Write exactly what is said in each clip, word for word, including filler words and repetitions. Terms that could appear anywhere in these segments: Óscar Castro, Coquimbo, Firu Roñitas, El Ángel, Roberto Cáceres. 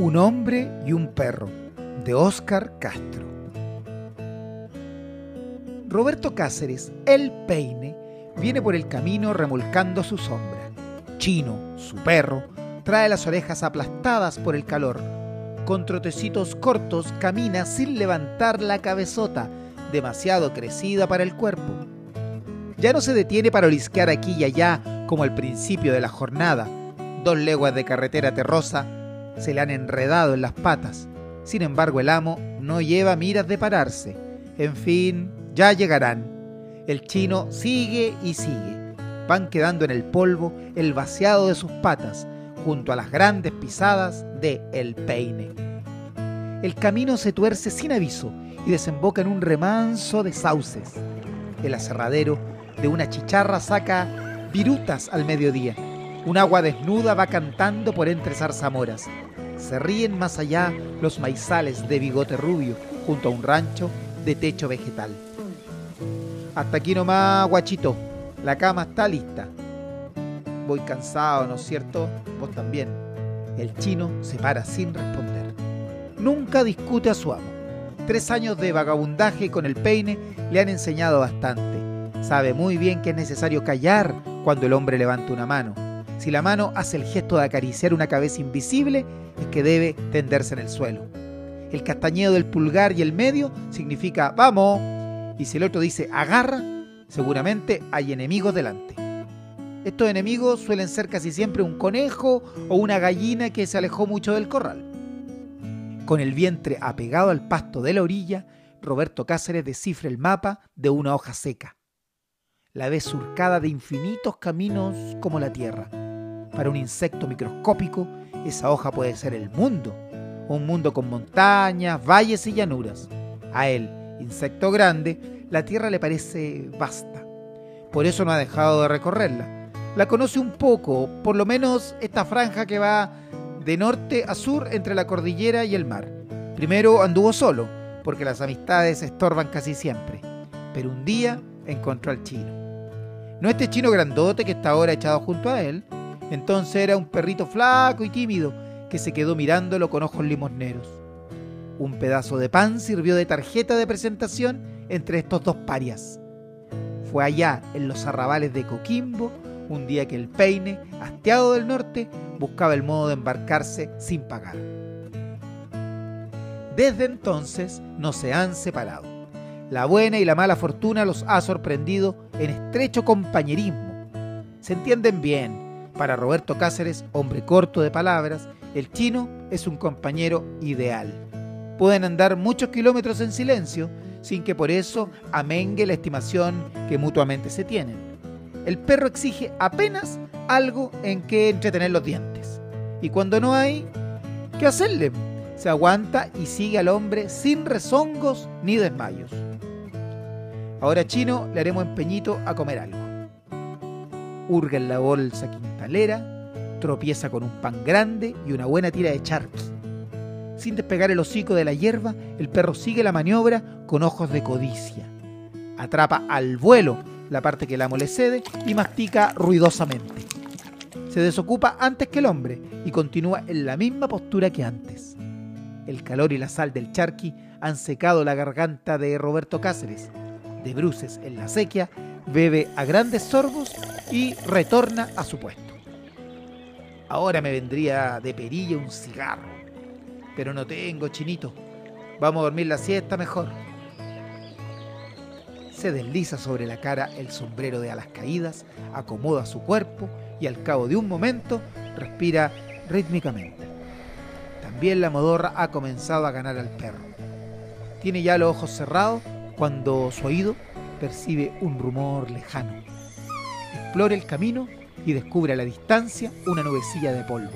Un hombre y un perro, de Óscar Castro. Roberto Cáceres, el peine, viene por el camino remolcando su sombra. Chino, su perro, trae las orejas aplastadas por el calor. Con trotecitos cortos camina sin levantar la cabezota, demasiado crecida para el cuerpo. Ya no se detiene para olisquear aquí y allá como al principio de la jornada. Dos leguas de carretera terrosa se le han enredado en las patas. Sin embargo, el amo no lleva miras de pararse. En fin, ya llegarán. El chino sigue y sigue. Van quedando en el polvo el vaciado de sus patas, junto a las grandes pisadas de el peine. El camino se tuerce sin aviso y desemboca en un remanso de sauces. El aserradero de una chicharra saca virutas al mediodía. Un agua desnuda va cantando por entre zarzamoras. Se ríen más allá los maizales de bigote rubio junto a un rancho de techo vegetal. Hasta aquí nomás, guachito. La cama está lista. Voy cansado, ¿no es cierto? Vos también. El chino se para sin responder. Nunca discute a su amo. Tres años de vagabundaje con el peine le han enseñado bastante. Sabe muy bien que es necesario callar cuando el hombre levanta una mano. Si la mano hace el gesto de acariciar una cabeza invisible, es que debe tenderse en el suelo. El castañeo del pulgar y el medio significa ¡vamos! Y si el otro dice ¡agarra!, seguramente hay enemigos delante. Estos enemigos suelen ser casi siempre un conejo o una gallina que se alejó mucho del corral. Con el vientre apegado al pasto de la orilla, Roberto Cáceres descifra el mapa de una hoja seca. La ve surcada de infinitos caminos como la tierra. Para un insecto microscópico, esa hoja puede ser el mundo. Un mundo con montañas, valles y llanuras. A él, insecto grande, la tierra le parece vasta. Por eso no ha dejado de recorrerla. La conoce un poco, por lo menos esta franja que va de norte a sur entre la cordillera y el mar. Primero anduvo solo, porque las amistades estorban casi siempre. Pero un día encontró al chino. No este chino grandote que está ahora echado junto a él. Entonces era un perrito flaco y tímido que se quedó mirándolo con ojos limosneros. Un pedazo de pan sirvió de tarjeta de presentación entre estos dos parias. Fue allá, en los arrabales de Coquimbo, un día que el peine, hastiado del norte, buscaba el modo de embarcarse sin pagar. Desde entonces no se han separado. La buena y la mala fortuna los ha sorprendido en estrecho compañerismo. Se entienden bien. Para Roberto Cáceres, hombre corto de palabras, el chino es un compañero ideal. Pueden andar muchos kilómetros en silencio, sin que por eso amengue la estimación que mutuamente se tienen. El perro exige apenas algo en que entretener los dientes. Y cuando no hay, ¿qué hacerle? Se aguanta y sigue al hombre sin rezongos ni desmayos. Ahora, chino, le haremos empeñito a comer algo. Hurga en la bolsa quintalera, tropieza con un pan grande y una buena tira de charqui. Sin despegar el hocico de la hierba, el perro sigue la maniobra con ojos de codicia. Atrapa al vuelo la parte que el amo le cede y mastica ruidosamente. Se desocupa antes que el hombre y continúa en la misma postura que antes. El calor y la sal del charqui han secado la garganta de Roberto Cáceres. De bruces en la acequia, bebe a grandes sorbos y retorna a su puesto. Ahora me vendría de perilla un cigarro, pero no tengo, chinito. Vamos a dormir la siesta mejor. Se desliza sobre la cara el sombrero de alas caídas, acomoda su cuerpo y al cabo de un momento respira rítmicamente. También la modorra ha comenzado a ganar al perro. Tiene ya los ojos cerrados cuando su oído percibe un rumor lejano. Explora el camino y descubre a la distancia una nubecilla de polvo.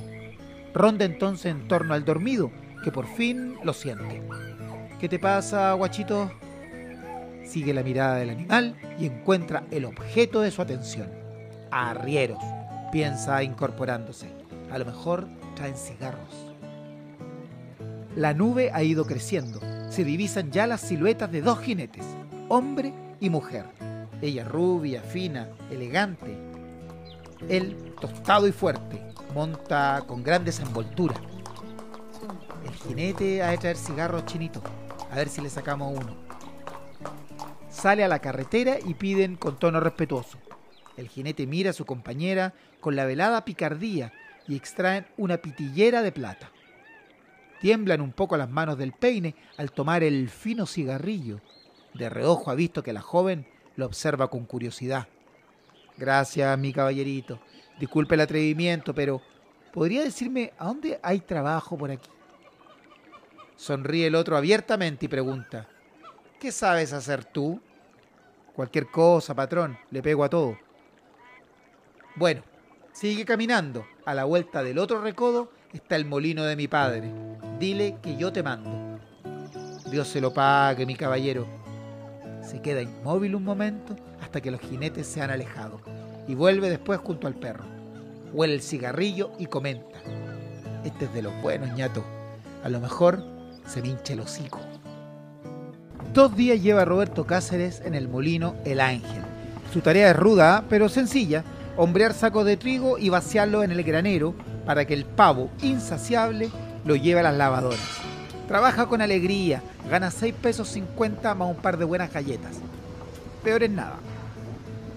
Ronda entonces en torno al dormido, que por fin lo siente. ¿Qué te pasa, guachito? Sigue la mirada del animal y encuentra el objeto de su atención. Arrieros, piensa incorporándose. A lo mejor traen cigarros. La nube ha ido creciendo. Se divisan ya las siluetas de dos jinetes, hombre y mujer. Ella rubia, fina, elegante. Él, tostado y fuerte, monta con gran desenvoltura. El jinete ha de traer cigarros chinitos. A ver si le sacamos uno. Sale a la carretera y piden con tono respetuoso. El jinete mira a su compañera con la velada picardía y extraen una pitillera de plata. Tiemblan un poco las manos del peine al tomar el fino cigarrillo. De reojo ha visto que la joven lo observa con curiosidad. Gracias, mi caballerito. Disculpe el atrevimiento, pero ¿podría decirme a dónde hay trabajo por aquí? Sonríe el otro abiertamente y pregunta: ¿qué sabes hacer tú? Cualquier cosa, patrón, le pego a todo. Bueno, sigue caminando. A la vuelta del otro recodo está el molino de mi padre. Dile que yo te mando. Dios se lo pague, mi caballero. Se queda inmóvil un momento hasta que los jinetes se han alejado y vuelve después junto al perro. Huele el cigarrillo y comenta: este es de los buenos, ñato. A lo mejor se me hincha el hocico. Dos días lleva Roberto Cáceres en el molino El Ángel. Su tarea es ruda, pero sencilla: hombrear sacos de trigo y vaciarlos en el granero para que el pavo insaciable lo lleve a las lavadoras. Trabaja con alegría, gana seis pesos cincuenta más un par de buenas galletas. Peor es nada.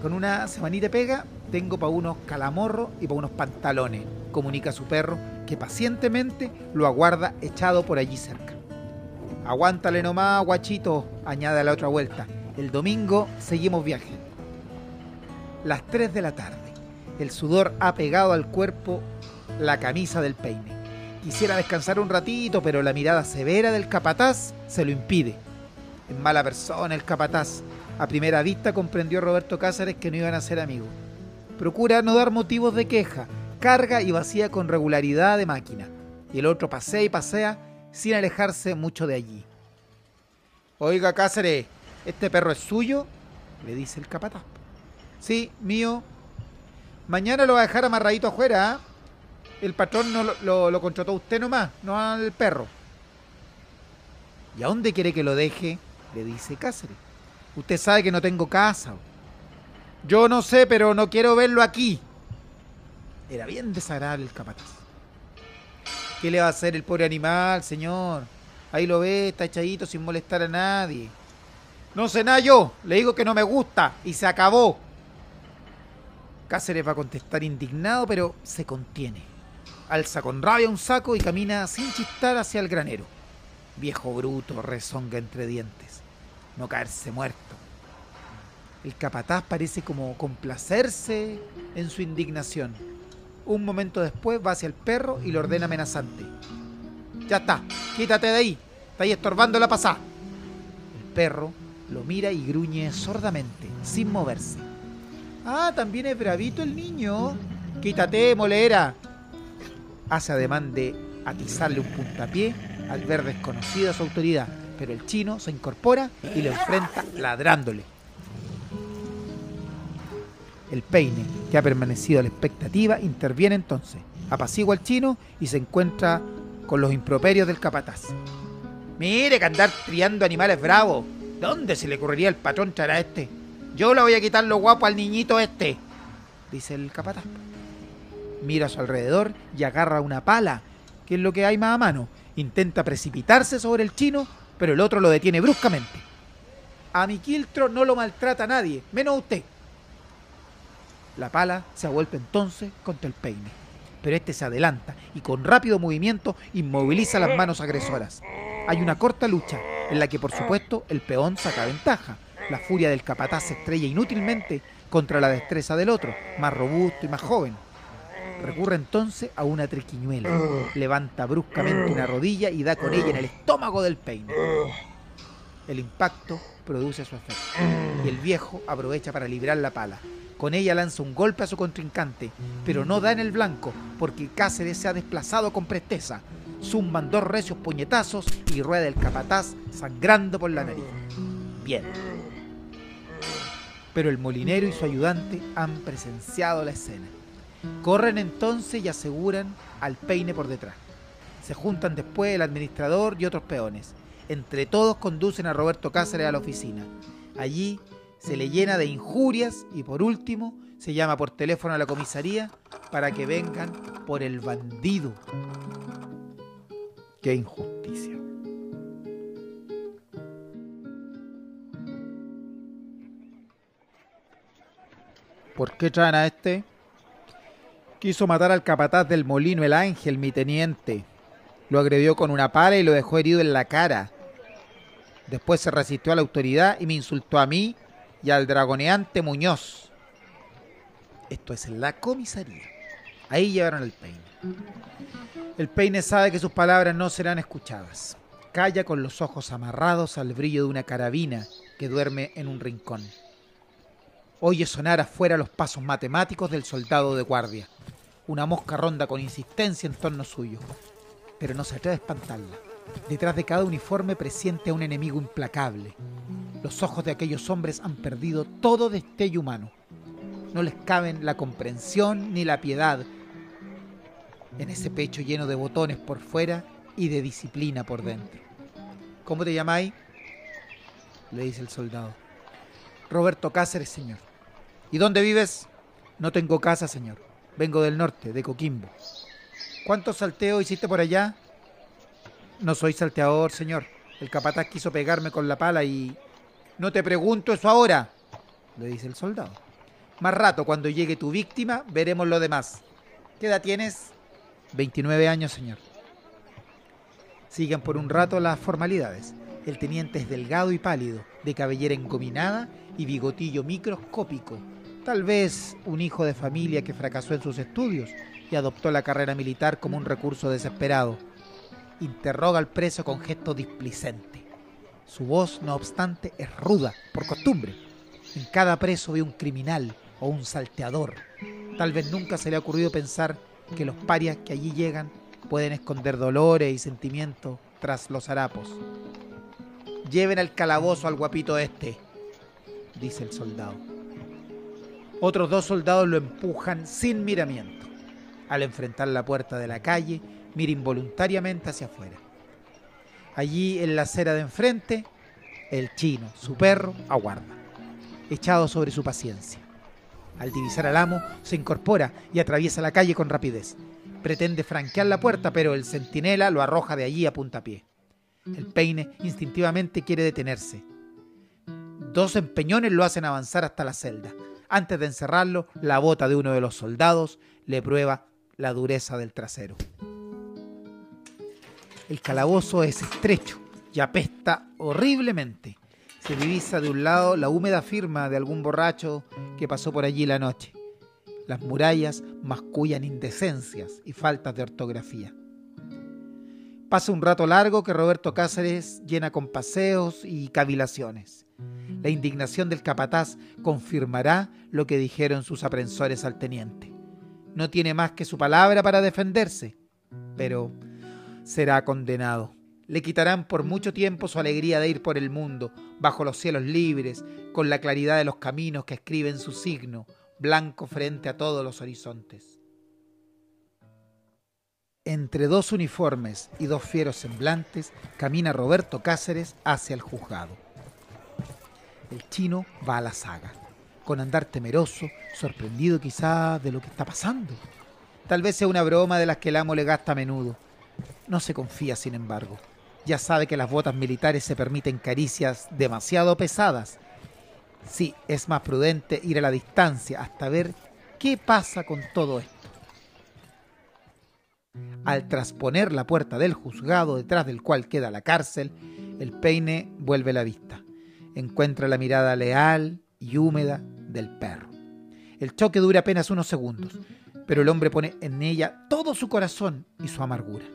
Con una semanita pega, tengo para unos calamorros y para unos pantalones, comunica su perro, que pacientemente lo aguarda echado por allí cerca. Aguántale nomás, guachito, añade a la otra vuelta. El domingo seguimos viaje. Las tres de la tarde. El sudor ha pegado al cuerpo la camisa del peine. Quisiera descansar un ratito, pero la mirada severa del capataz se lo impide. Es mala persona el capataz. A primera vista comprendió Roberto Cáceres que no iban a ser amigos. Procura no dar motivos de queja. Carga y vacía con regularidad de máquina. Y el otro pasea y pasea sin alejarse mucho de allí. Oiga, Cáceres, ¿este perro es suyo?, le dice el capataz. Sí, mío. Mañana lo va a dejar amarradito afuera, ¿ah? ¿eh? El patrón no lo, lo, lo contrató usted nomás, no al perro. ¿Y a dónde quiere que lo deje?, le dice Cáceres. Usted sabe que no tengo casa. Yo no sé, pero no quiero verlo aquí. Era bien desagradable el capataz. ¿Qué le va a hacer el pobre animal, señor? Ahí lo ve, está echadito sin molestar a nadie. No sé nada yo, le digo que no me gusta y se acabó. Cáceres va a contestar indignado, pero se contiene. Alza con rabia un saco y camina sin chistar hacia el granero. Viejo bruto, rezonga entre dientes. No caerse muerto. El capataz parece como complacerse en su indignación. Un momento después va hacia el perro y le ordena amenazante: ya está, quítate de ahí, está ahí estorbando la pasada. El perro lo mira y gruñe sordamente, sin moverse. Ah, también es bravito el niño. Quítate, molera. Hace ademán de atizarle un puntapié al ver desconocida su autoridad, pero el chino se incorpora y le enfrenta ladrándole. El peine, que ha permanecido a la expectativa, interviene entonces, apacigua al chino y se encuentra con los improperios del capataz. Mire que andar criando animales bravos. ¿Dónde se le ocurriría el patrón traer a este? Yo le voy a quitar lo guapo al niñito este, dice el capataz. Mira a su alrededor y agarra una pala, que es lo que hay más a mano. Intenta precipitarse sobre el chino, pero el otro lo detiene bruscamente. A mi quiltro no lo maltrata a nadie, menos usted. La pala se ha vuelto entonces contra el peine, pero este se adelanta y con rápido movimiento inmoviliza las manos agresoras. Hay una corta lucha, en la que por supuesto el peón saca ventaja. La furia del capataz se estrella inútilmente contra la destreza del otro, más robusto y más joven. Recurre entonces a una triquiñuela, levanta bruscamente una rodilla y da con ella en el estómago del peine. El impacto produce su efecto y el viejo aprovecha para librar la pala. Con ella lanza un golpe a su contrincante, pero no da en el blanco porque Cáceres se ha desplazado con presteza. Zumban dos recios puñetazos y rueda el capataz sangrando por la nariz. Bien. Pero el molinero y su ayudante han presenciado la escena. Corren entonces y aseguran al peine por detrás. Se juntan después el administrador y otros peones. Entre todos conducen a Roberto Cáceres a la oficina. Allí se le llena de injurias y por último se llama por teléfono a la comisaría para que vengan por el bandido. ¡Qué injusticia! ¿Por qué traen a este? Quiso matar al capataz del molino, el Ángel, mi teniente. Lo agredió con una pala y lo dejó herido en la cara. Después se resistió a la autoridad y me insultó a mí y al dragoneante Muñoz. Esto es en la comisaría. Ahí llevaron el peine. El peine sabe que sus palabras no serán escuchadas. Calla con los ojos amarrados al brillo de una carabina que duerme en un rincón. Oye sonar afuera los pasos matemáticos del soldado de guardia. Una mosca ronda con insistencia en torno suyo, pero no se atreve a espantarla. Detrás de cada uniforme presiente a un enemigo implacable. Los ojos de aquellos hombres han perdido todo destello humano. No les caben la comprensión ni la piedad en ese pecho lleno de botones por fuera y de disciplina por dentro. ¿Cómo te llamáis? Le dice el soldado. Roberto Cáceres, señor. ¿Y dónde vives? No tengo casa, señor. Vengo del norte, de Coquimbo. ¿Cuántos salteos hiciste por allá? No soy salteador, señor. El capataz quiso pegarme con la pala y... No te pregunto eso ahora, le dice el soldado. Más rato, cuando llegue tu víctima, veremos lo demás. ¿Qué edad tienes? veintinueve años, señor. Siguen por un rato las formalidades. El teniente es delgado y pálido, de cabellera engominada y bigotillo microscópico. Tal vez un hijo de familia que fracasó en sus estudios y adoptó la carrera militar como un recurso desesperado. Interroga al preso con gesto displicente. Su voz, no obstante, es ruda, por costumbre. En cada preso ve un criminal o un salteador. Tal vez nunca se le ha ocurrido pensar que los parias que allí llegan pueden esconder dolores y sentimientos tras los harapos. Lleven al calabozo al guapito este, dice el soldado. Otros dos soldados lo empujan sin miramiento. Al enfrentar la puerta de la calle, mira involuntariamente hacia afuera. Allí, en la acera de enfrente, el chino, su perro, aguarda, echado sobre su paciencia. Al divisar al amo, se incorpora y atraviesa la calle con rapidez. Pretende franquear la puerta, pero el centinela lo arroja de allí a puntapié. El peine instintivamente quiere detenerse. Dos empeñones lo hacen avanzar hasta la celda. Antes de encerrarlo, la bota de uno de los soldados le prueba la dureza del trasero. El calabozo es estrecho y apesta horriblemente. Se divisa de un lado la húmeda firma de algún borracho que pasó por allí la noche. Las murallas mascullan indecencias y faltas de ortografía. Pasa un rato largo que Roberto Cáceres llena con paseos y cavilaciones. La indignación del capataz confirmará lo que dijeron sus aprensores al teniente. No tiene más que su palabra para defenderse, pero será condenado. Le quitarán por mucho tiempo su alegría de ir por el mundo, bajo los cielos libres, con la claridad de los caminos que escriben su signo, blanco frente a todos los horizontes. Entre dos uniformes y dos fieros semblantes, camina Roberto Cáceres hacia el juzgado. El chino va a la saga, con andar temeroso, sorprendido quizá de lo que está pasando. Tal vez sea una broma de las que el amo le gasta a menudo. No se confía, sin embargo. Ya sabe que las botas militares se permiten caricias demasiado pesadas. Sí, es más prudente ir a la distancia hasta ver qué pasa con todo esto. Al trasponer la puerta del juzgado, detrás del cual queda la cárcel, el peine vuelve la vista. Encuentra la mirada leal y húmeda del perro. El choque dura apenas unos segundos, pero el hombre pone en ella todo su corazón y su amargura.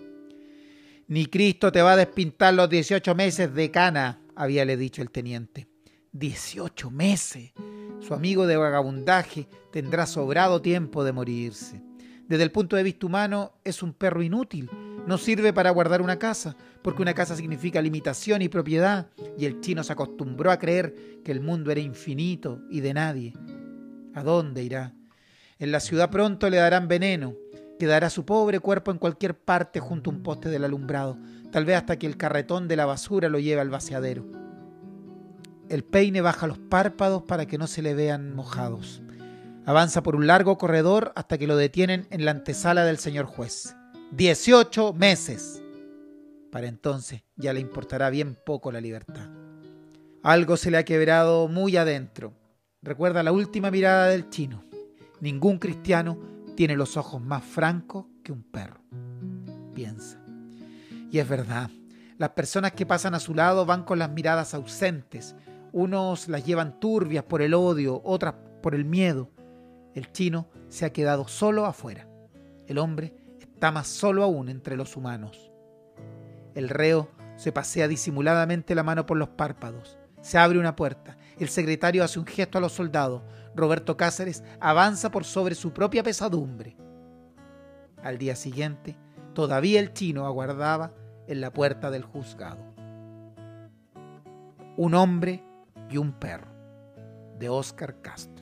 «Ni Cristo te va a despintar los dieciocho meses de cana», habíale dicho el teniente. «dieciocho meses! Su amigo de vagabundaje tendrá sobrado tiempo de morirse». Desde el punto de vista humano, es un perro inútil. No sirve para guardar una casa, porque una casa significa limitación y propiedad, y el chino se acostumbró a creer que el mundo era infinito y de nadie. ¿A dónde irá? En la ciudad pronto le darán veneno. Quedará su pobre cuerpo en cualquier parte junto a un poste del alumbrado, tal vez hasta que el carretón de la basura lo lleve al vaciadero. El peine baja los párpados para que no se le vean mojados. Avanza por un largo corredor hasta que lo detienen en la antesala del señor juez. ¡dieciocho meses! Para entonces ya le importará bien poco la libertad. Algo se le ha quebrado muy adentro. Recuerda la última mirada del chino. Ningún cristiano tiene los ojos más francos que un perro, piensa. Y es verdad, las personas que pasan a su lado van con las miradas ausentes. Unos las llevan turbias por el odio, otras por el miedo. El chino se ha quedado solo afuera. El hombre está más solo aún entre los humanos. El reo se pasea disimuladamente la mano por los párpados. Se abre una puerta. El secretario hace un gesto a los soldados. Roberto Cáceres avanza por sobre su propia pesadumbre. Al día siguiente, todavía el chino aguardaba en la puerta del juzgado. Un hombre y un perro, de Óscar Castro.